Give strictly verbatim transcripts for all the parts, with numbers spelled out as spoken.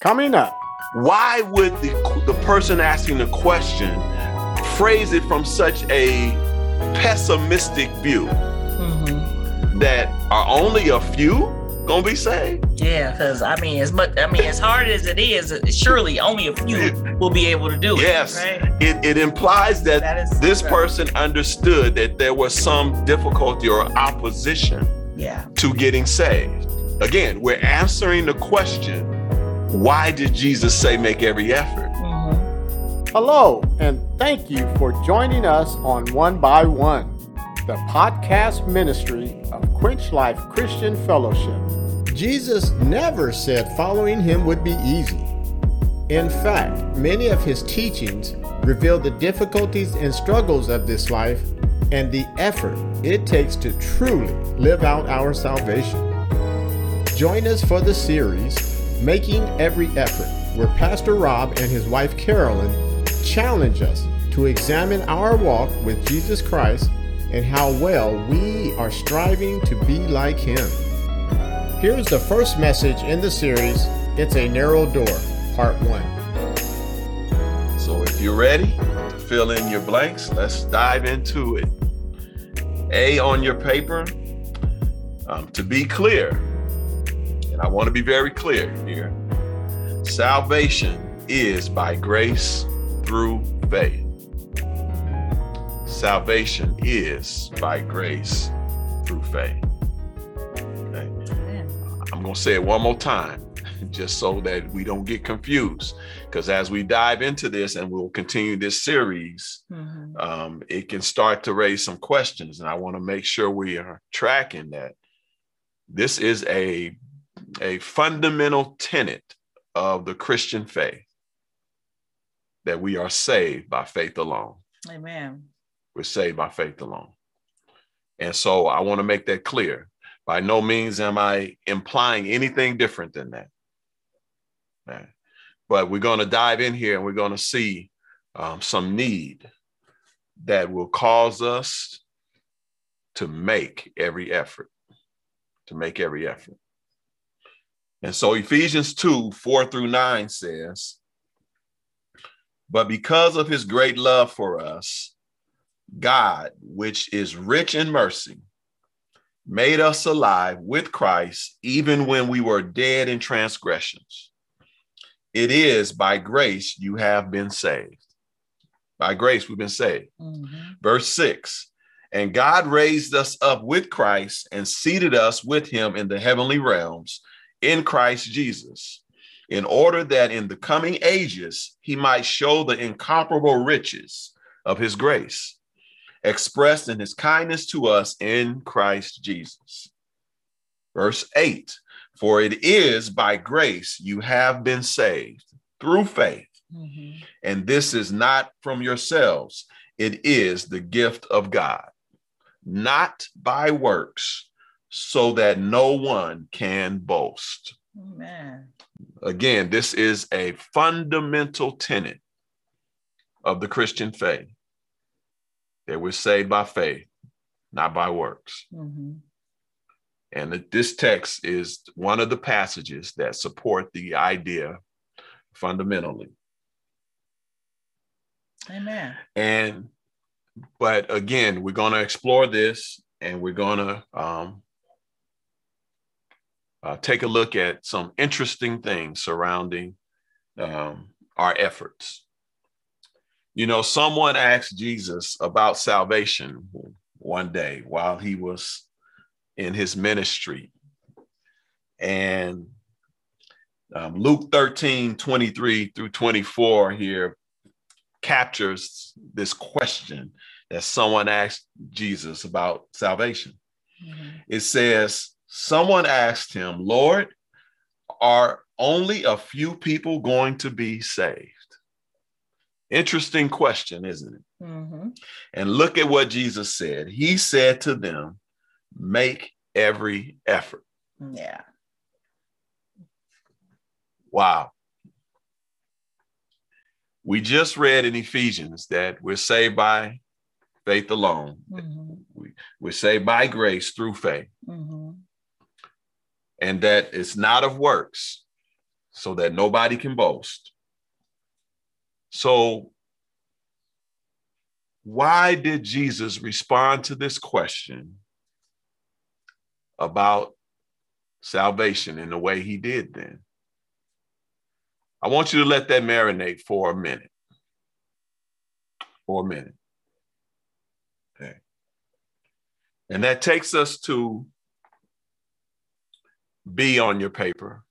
Coming up. Why would the, the person asking the question phrase it from such a pessimistic view mm-hmm. that are only a few gonna be saved? Yeah, because I mean, as much I mean, as hard as it is, surely only a few it, will be able to do it. Yes, right? it it implies that, that is this correct. person understood that there was some difficulty or opposition yeah. to getting saved. Again, we're answering the question: why did Jesus say make every effort? Mm-hmm. Hello, and thank you for joining us on One by One, the podcast ministry of Quench Life Christian Fellowship. Jesus never said following him would be easy. In fact, many of his teachings reveal the difficulties and struggles of this life and the effort it takes to truly live out our salvation. Join us for the series, Making Every Effort, where Pastor Rob and his wife Carolyn challenge us to examine our walk with Jesus Christ and how well we are striving to be like him. Here's the first message in the series, It's a Narrow Door, Part one. So if you're ready, fill in your blanks. Let's dive into it. A on your paper, um, to be clear, I want to be very clear here. Salvation is by grace through faith. Salvation is by grace through faith. Okay. I'm going to say it one more time, just so that we don't get confused. Because as we dive into this and we'll continue this series, mm-hmm. um, it can start to raise some questions. And I want to make sure we are tracking that. This is a a fundamental tenet of the Christian faith, that we are saved by faith alone. Amen. We're saved by faith alone. And so I want to make that clear. By no means am I implying anything different than that. Right. But we're going to dive in here and we're going to see um, some need that will cause us to make every effort, to make every effort. And so Ephesians two, four through nine says, but because of his great love for us, God, which is rich in mercy, made us alive with Christ, even when we were dead in transgressions. It is by grace you have been saved. By grace we've been saved. Mm-hmm. Verse six, and God raised us up with Christ and seated us with him in the heavenly realms in Christ Jesus, in order that in the coming ages he might show the incomparable riches of his grace, expressed in his kindness to us in Christ Jesus. Verse eight, for it is by grace you have been saved through faith, mm-hmm. and this is not from yourselves, it is the gift of God, not by works, so that no one can boast. Amen. Again, this is a fundamental tenet of the Christian faith, that we're saved by faith, not by works. Mm-hmm. And this text is one of the passages that support the idea fundamentally. Amen. And, but again, we're going to explore this and we're going to, um, Uh, take a look at some interesting things surrounding um, our efforts. You know, someone asked Jesus about salvation one day while he was in his ministry. And um, Luke thirteen, twenty-three through twenty-four here captures this question that someone asked Jesus about salvation. Mm-hmm. It says, someone asked him, Lord, are only a few people going to be saved? Interesting question, isn't it? Mm-hmm. And look at what Jesus said. He said to them, make every effort. Yeah. Wow. We just read in Ephesians that we're saved by faith alone. Mm-hmm. We, we're saved by grace through faith. Mm-hmm. And that it's not of works. so that nobody can boast. So why did Jesus respond to this question about salvation in the way he did then? I want you to let that marinate for a minute. For a minute. Okay. And that takes us to B on your paper.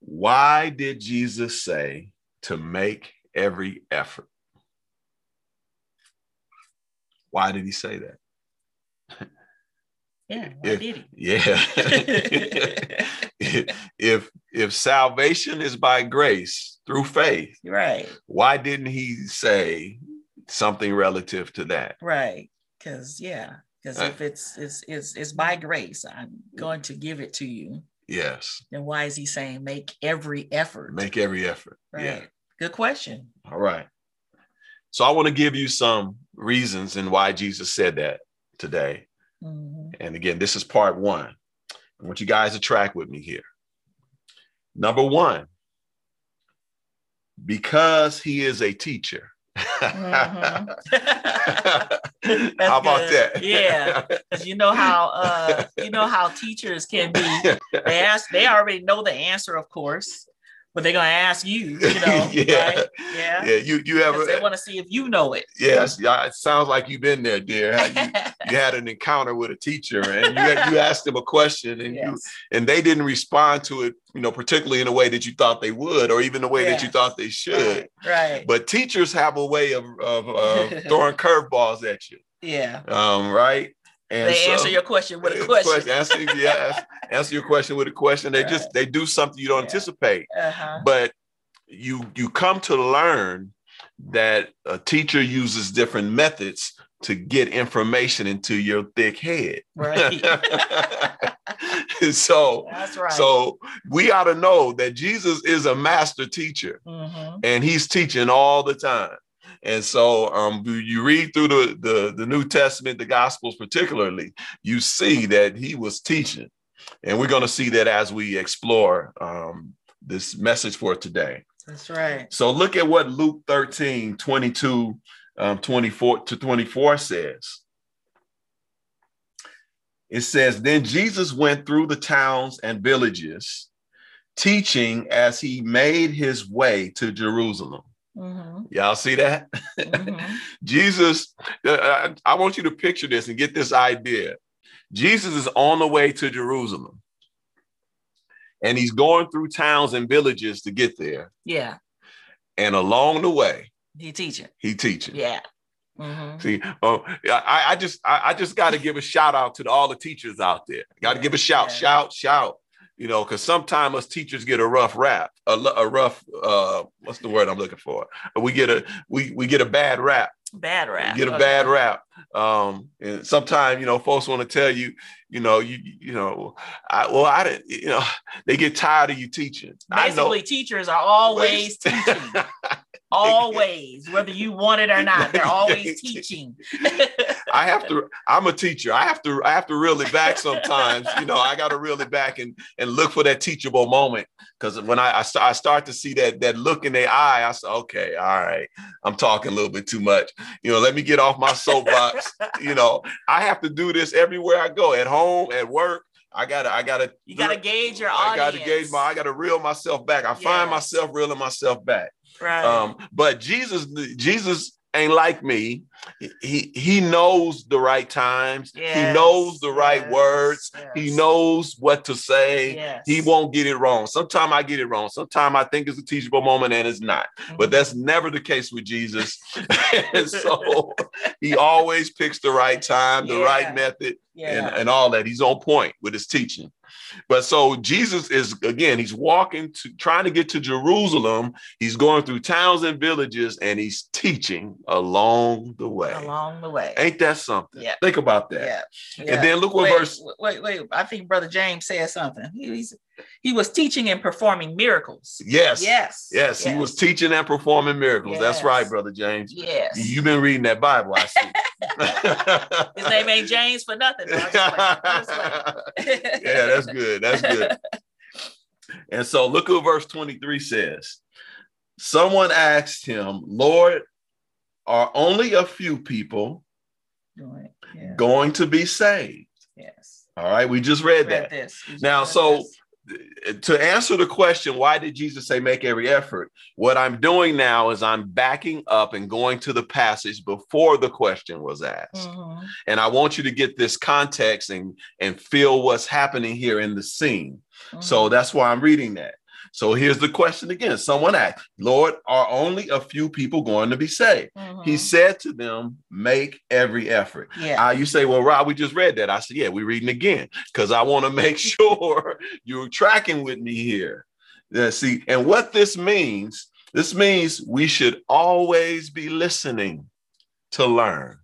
Why did Jesus say to make every effort? Why did he say that? Yeah, why if, did he? Yeah. if if salvation is by grace through faith, right? Why didn't he say something relative to that? Right, because yeah, because uh, if it's, it's it's it's by grace, I'm going to give it to you. Yes. Then why is he saying make every effort? Make every effort. Right. Yeah. Good question. All right. So I want to give you some reasons and why Jesus said that today. Mm-hmm. And again, this is part one. I want you guys to track with me here. Number one, because he is a teacher. Mm-hmm. How about good. That? Yeah, because you know how uh, you know how teachers can be. They ask, they already know the answer, of course, but they're gonna ask you. You know, yeah, right? yeah, yeah. You you ever? They want to see if you know it. Yes, yeah, it sounds like you've been there, dear. How you, you had an encounter with a teacher, and you, you asked them a question, and yes. you and they didn't respond to it, you know, particularly in a way that you thought they would, or even the way yes. that you thought they should. Right. right. But teachers have a way of, of uh, throwing curveballs at you. Yeah. Um. Right. And they so, answer your question with a question. question answer, yeah, answer your question with a question. They right. just they do something you don't yeah. anticipate. Uh-huh. But you you come to learn that a teacher uses different methods to get information into your thick head. Right. so, That's right. so we ought to know that Jesus is a master teacher, mm-hmm. and he's teaching all the time. And so um, you read through the, the, the New Testament, the Gospels particularly, you see that he was teaching. And we're going to see that as we explore um, this message for today. That's right. So look at what Luke thirteen, twenty-two Um, twenty-four to twenty-four says. It says, then Jesus went through the towns and villages, teaching as he made his way to Jerusalem. Mm-hmm. Y'all see that? Mm-hmm. Jesus, uh, I want you to picture this and get this idea. Jesus is on the way to Jerusalem, and he's going through towns and villages to get there. Yeah. And along the way, He teaching. He teaching. Yeah. Mm-hmm. See, oh, I, I just, I, I just got to give a shout out to the, all the teachers out there. Got to yeah. give a shout, yeah. shout, shout. You know, because sometimes us teachers get a rough rap, a, a rough. Uh, what's the word I'm looking for? We get a, we we get a bad rap. Bad rap. We get a okay. bad rap. Um, and sometimes you know, folks want to tell you, you know, you you know, I, well, I didn't, you know, they get tired of you teaching. Basically, teachers are always teaching. Always, whether you want it or not, they're always teaching. I have to, I'm a teacher. I have to, I have to reel it back sometimes. You know, I got to reel it back and, and look for that teachable moment. Because when I, I, st- I start to see that, that look in their eye, I say, okay, all right, I'm talking a little bit too much. You know, let me get off my soapbox. You know, I have to do this everywhere I go, at home, at work. I gotta, I gotta, you gotta th- gauge your audience. I gotta gauge my, I gotta reel myself back. I yes. find myself reeling myself back. Right. Um, but Jesus, Jesus ain't like me. He he knows the right times. Yes. He knows the right yes. words. Yes. He knows what to say. Yes. He won't get it wrong. Sometimes I get it wrong. Sometimes I think it's a teachable moment and it's not. Mm-hmm. But that's never the case with Jesus. And so he always picks the right time, the yeah. right method, yeah. and, and all that. He's on point with his teaching. But so Jesus is, again, he's walking to trying to get to Jerusalem. He's going through towns and villages, and he's teaching along the way. Along the way. Ain't that something? Yeah. Think about that. Yeah. Yeah. And then look what wait, verse. Wait, wait. I think Brother James said something. He's, he was teaching and performing miracles. Yes. Yes. Yes. yes. He was teaching and performing miracles. Yes. That's right, Brother James. Yes. You've been reading that Bible, I see. His name ain't James for nothing. No, I'm just playing. I'm just playing. Yeah, that's good. That's good. And so look who verse twenty-three says. Someone asked him, Lord, are only a few people going, yeah. going to be saved? Yes. All right. We just read, read that. This. Just now, read so this. To answer the question, why did Jesus say make every effort? What I'm doing now is I'm backing up and going to the passage before the question was asked. Mm-hmm. And I want you to get this context and, and feel what's happening here in the scene. Mm-hmm. So that's why I'm reading that. So here's the question again. Someone asked, Lord, are only a few people going to be saved? Mm-hmm. He said to them, make every effort. Yeah. Uh, you say, well, Rob, we just read that. I said, yeah, we're reading again because I want to make sure you're tracking with me here. Uh, see, and what this means, this means we should always be listening to learn.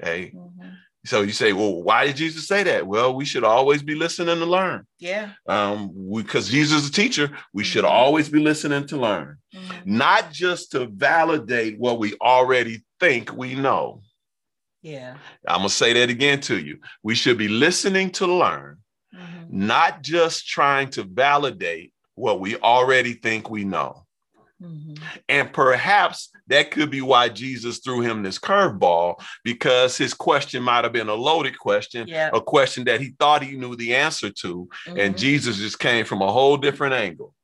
Okay. Mm-hmm. So you say, well, why did Jesus say that? Well, we should always be listening to learn. Yeah. Um, because Jesus is a teacher, we should mm-hmm. always be listening to learn, mm-hmm. not just to validate what we already think we know. Yeah. I'm going to say that again to you. We should be listening to learn, mm-hmm. not just trying to validate what we already think we know. Mm-hmm. And perhaps that could be why Jesus threw him this curveball, because his question might have been a loaded question, yeah. a question that he thought he knew the answer to. Mm-hmm. And Jesus just came from a whole different angle.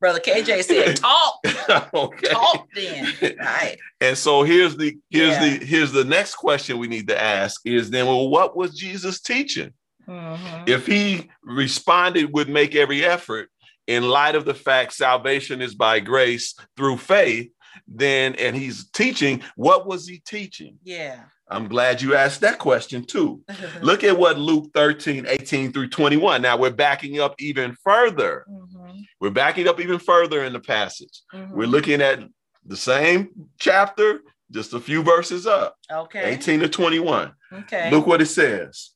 Brother K J said, talk, okay. talk then. Right. And so here's the here's yeah. the here's the next question we need to ask is then, well, what was Jesus teaching? Mm-hmm. If he responded with make every effort, in light of the fact salvation is by grace through faith, then, and he's teaching, what was he teaching? Yeah. I'm glad you asked that question too. Look at what Luke thirteen, eighteen through twenty-one. Now we're backing up even further. Mm-hmm. We're backing up even further in the passage. Mm-hmm. We're looking at the same chapter, just a few verses up. Okay. eighteen to twenty-one. Okay. Look what it says.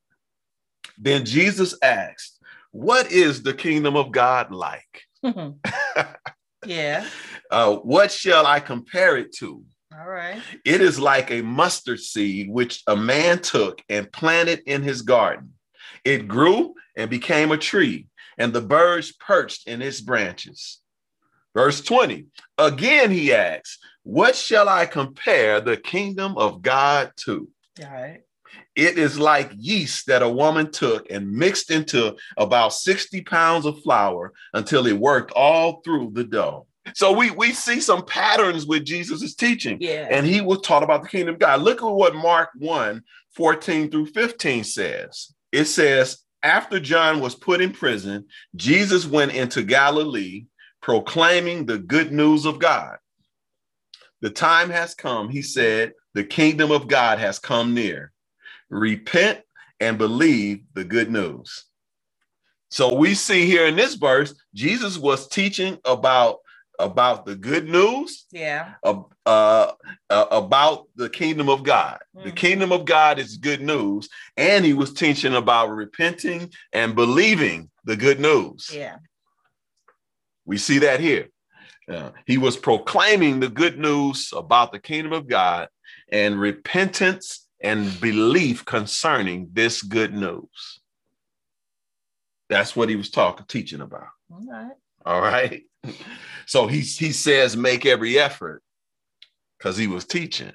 Then Jesus asked, what is the kingdom of God like? Mm-hmm. yeah. Uh, what shall I compare it to? All right. It is like a mustard seed, which a man took and planted in his garden. It grew and became a tree, and the birds perched in its branches. Verse twenty. Again, he asks, what shall I compare the kingdom of God to? All right. It is like yeast that a woman took and mixed into about sixty pounds of flour until it worked all through the dough. So we, we see some patterns with Jesus' teaching. Yeah. And he was taught about the kingdom of God. Look at what Mark one, fourteen through fifteen says. It says, after John was put in prison, Jesus went into Galilee proclaiming the good news of God. The time has come, he said, the kingdom of God has come near. Repent and believe the good news. So we see here in this verse, Jesus was teaching about, about the good news, yeah, uh, uh, uh, about the kingdom of God. Mm-hmm. The kingdom of God is good news. And he was teaching about repenting and believing the good news. Yeah, we see that here. Uh, he was proclaiming the good news about the kingdom of God and repentance and belief concerning this good news. That's what he was talking, teaching about. All right. All right. So he, he says, make every effort because he was teaching.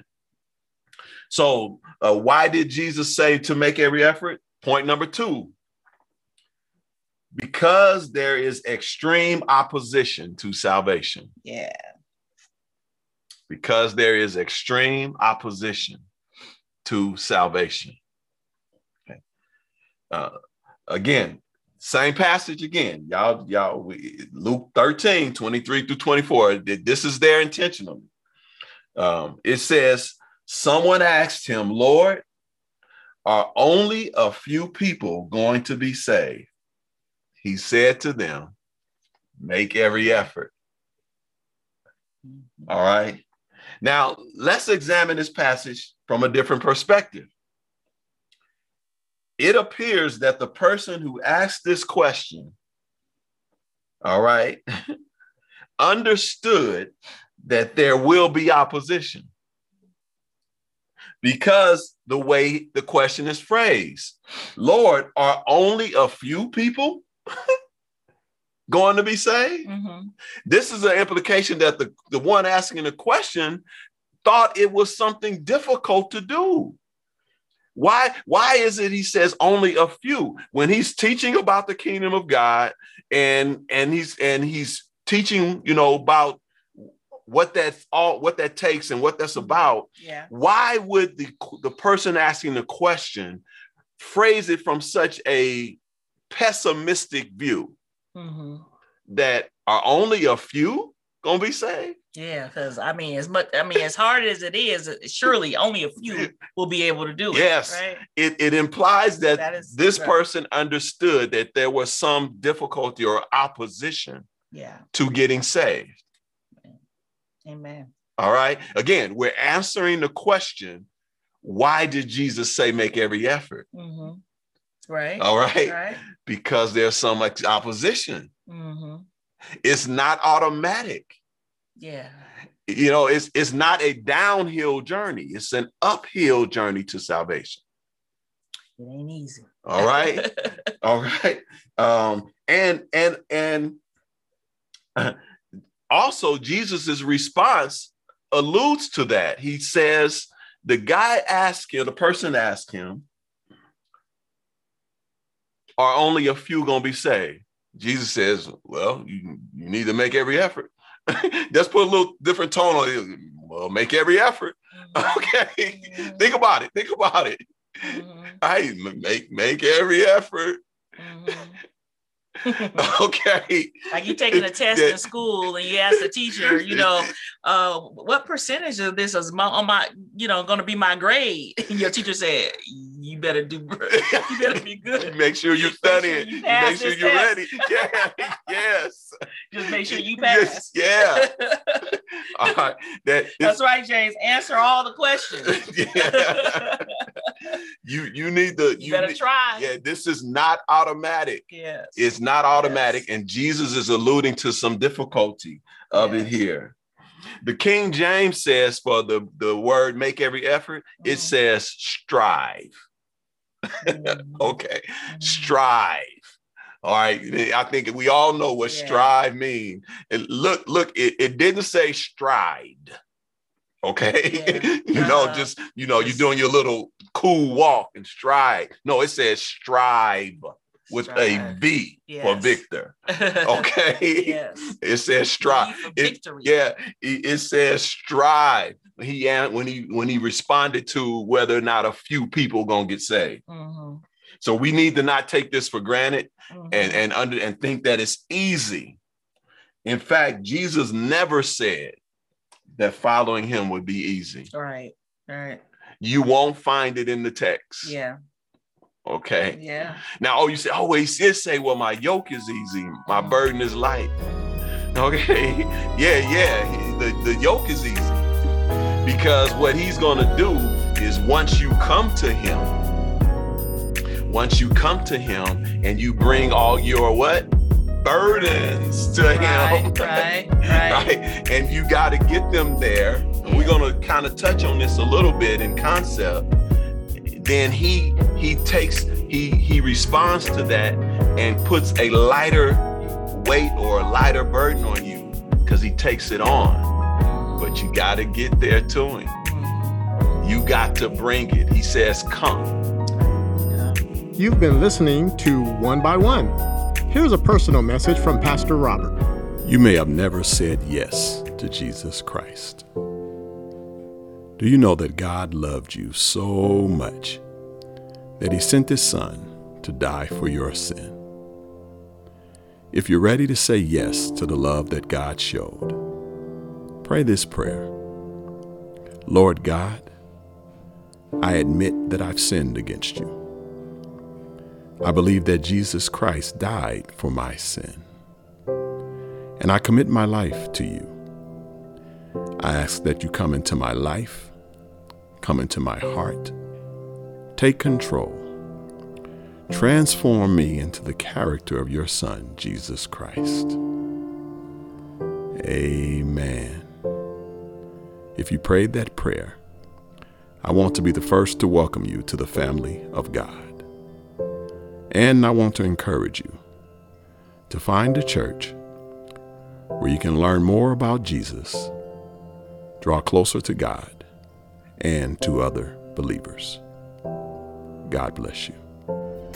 So uh, why did Jesus say to make every effort? Point number two, because there is extreme opposition to salvation. Yeah. Because there is extreme opposition to salvation. Okay. Uh, again, same passage again, y'all, y'all, we, Luke thirteen, twenty-three through twenty-four. This is there intentionally. Um, it says, someone asked him, Lord, are only a few people going to be saved? He said to them, make every effort. All right. Now, let's examine this passage from a different perspective. It appears that the person who asked this question, all right, understood that there will be opposition because the way the question is phrased, Lord, are only a few people going to be saved? Mm-hmm. This is an implication that the, the one asking the question thought it was something difficult to do. Why, why is it, he says, only a few? When he's teaching about the kingdom of God and, and he's and he's teaching, you know, about what that's all, what that takes and what that's about. Yeah. Why would the, the person asking the question phrase it from such a pessimistic view mm-hmm. that are only a few gonna be saved? Yeah, because I mean, as much I mean, as hard as it is, surely only a few will be able to do it. Yes, right? it it implies that, that is, this right. person understood that there was some difficulty or opposition yeah. to getting saved. Amen. All right. Again, we're answering the question: why did Jesus say make every effort? Mm-hmm. Right. All right. right. Because there's some opposition. Mm-hmm. It's not automatic. Yeah. You know, it's it's not a downhill journey. It's an uphill journey to salvation. It ain't easy. All right. All right. Um, and and and also Jesus's response alludes to that. He says the guy asked him, the person asked him, are only a few going to be saved? Jesus says, well, you, you need to make every effort. Just put a little different tone on it. Well, make every effort. Okay. Mm-hmm. Think about it. Think about it. Mm-hmm. I make make every effort. Mm-hmm. Okay. Like you taking a test in school and you ask the teacher, you know, uh, what percentage of this is my, on my, you know, going to be my grade? And your teacher said, you better do, you better be good. Make sure you study it. Make sure, you make sure you're test. Ready. Yeah. Yes. Just make sure you pass. Yes. Yeah. All right. That, That's right, James. Answer all the questions. Yeah. you you need to. You, you better need, try. Yeah. This is not automatic. Yes. It's not automatic. Yes. And Jesus is alluding to some difficulty of yes. it here. The King James says for the, the word make every effort, mm-hmm. it says strive. Okay. Mm-hmm. Strive. All right. I think we all know what yeah. strive means. And look, look, it, it didn't say stride. Okay. Yeah. you know, uh, just, you know, you're doing your little cool walk and stride. No, it says strive with strive. a V yes. for Victor. Okay. Yes. It says strive. It, yeah. It, it says strive. He, when he, when he responded to whether or not a few people going to get saved. Mm-hmm. So we need to not take this for granted mm-hmm. and, and under and think that it's easy. In fact, Jesus never said that following him would be easy. All right. All right. You won't find it in the text. Yeah. Okay. Yeah. Now, oh, you say, oh, he did say, well, my yoke is easy. My burden is light. Okay. Yeah. Yeah. The, the yoke is easy because what he's going to do is once you come to him, Once you come to him and you bring all your what? Burdens to right, him. Right, right. right. And you got to get them there. And we're going to kind of touch on this a little bit in concept. Then he he takes, he he responds to that and puts a lighter weight or a lighter burden on you because he takes it on. But you got to get there to him. You got to bring it. He says, come. You've been listening to One by One. Here's a personal message from Pastor Robert. You may have never said yes to Jesus Christ. Do you know that God loved you so much that he sent his son to die for your sin? If you're ready to say yes to the love that God showed, pray this prayer. Lord God, I admit that I've sinned against you. I believe that Jesus Christ died for my sin, and I commit my life to you. I ask that you come into my life, come into my heart, take control, transform me into the character of your Son, Jesus Christ. Amen. If you prayed that prayer, I want to be the first to welcome you to the family of God. And I want to encourage you to find a church where you can learn more about Jesus, draw closer to God, and to other believers. God bless you.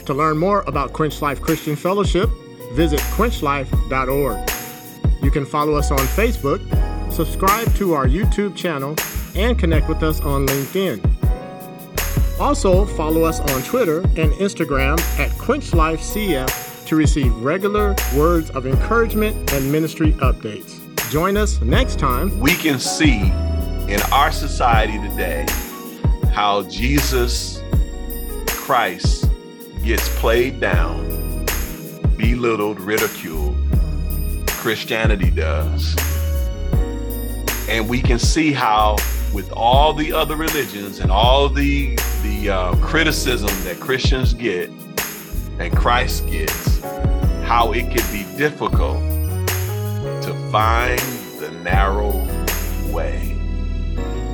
To learn more about Quench Life Christian Fellowship, visit quench life dot org. You can follow us on Facebook, subscribe to our YouTube channel, and connect with us on LinkedIn. Also, follow us on Twitter and Instagram at Quench Life C F to receive regular words of encouragement and ministry updates. Join us next time. We can see in our society today how Jesus Christ gets played down, belittled, ridiculed. Christianity does. And we can see how with all the other religions and all the the uh, criticism that Christians get and Christ gets, how it can be difficult to find the narrow way.